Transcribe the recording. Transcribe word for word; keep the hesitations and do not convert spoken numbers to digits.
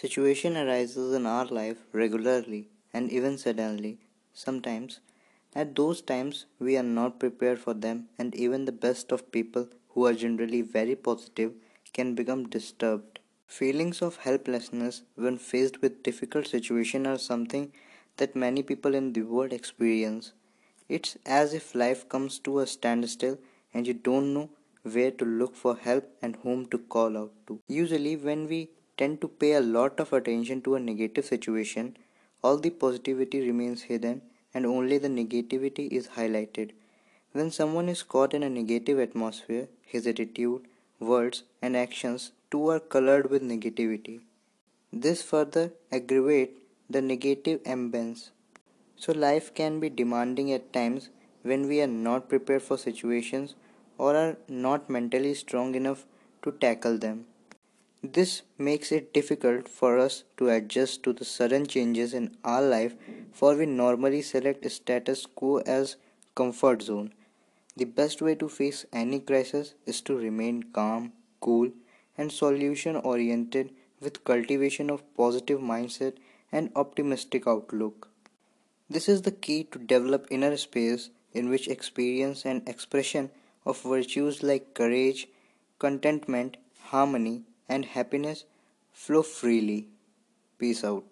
Situation arises in our life regularly and even suddenly, sometimes. At those times, we are not prepared for them, and even the best of people who are generally very positive can become disturbed. Feelings of helplessness when faced with difficult situations are something that many people in the world experience. It's as if life comes to a standstill and you don't know where to look for help and whom to call out to. Usually, when we tend to pay a lot of attention to a negative situation, all the positivity remains hidden and only the negativity is highlighted. When someone is caught in a negative atmosphere, his attitude, words, and actions too are colored with negativity. This further aggravates the negative ambience. So life can be demanding at times when we are not prepared for situations or are not mentally strong enough to tackle them. This makes it difficult for us to adjust to the sudden changes in our life, for we normally select status quo as comfort zone. The best way to face any crisis is to remain calm, cool, and solution-oriented with cultivation of positive mindset and optimistic outlook. This is the key to develop inner space in which experience and expression of virtues like courage, contentment, harmony, and happiness flow freely. Peace out.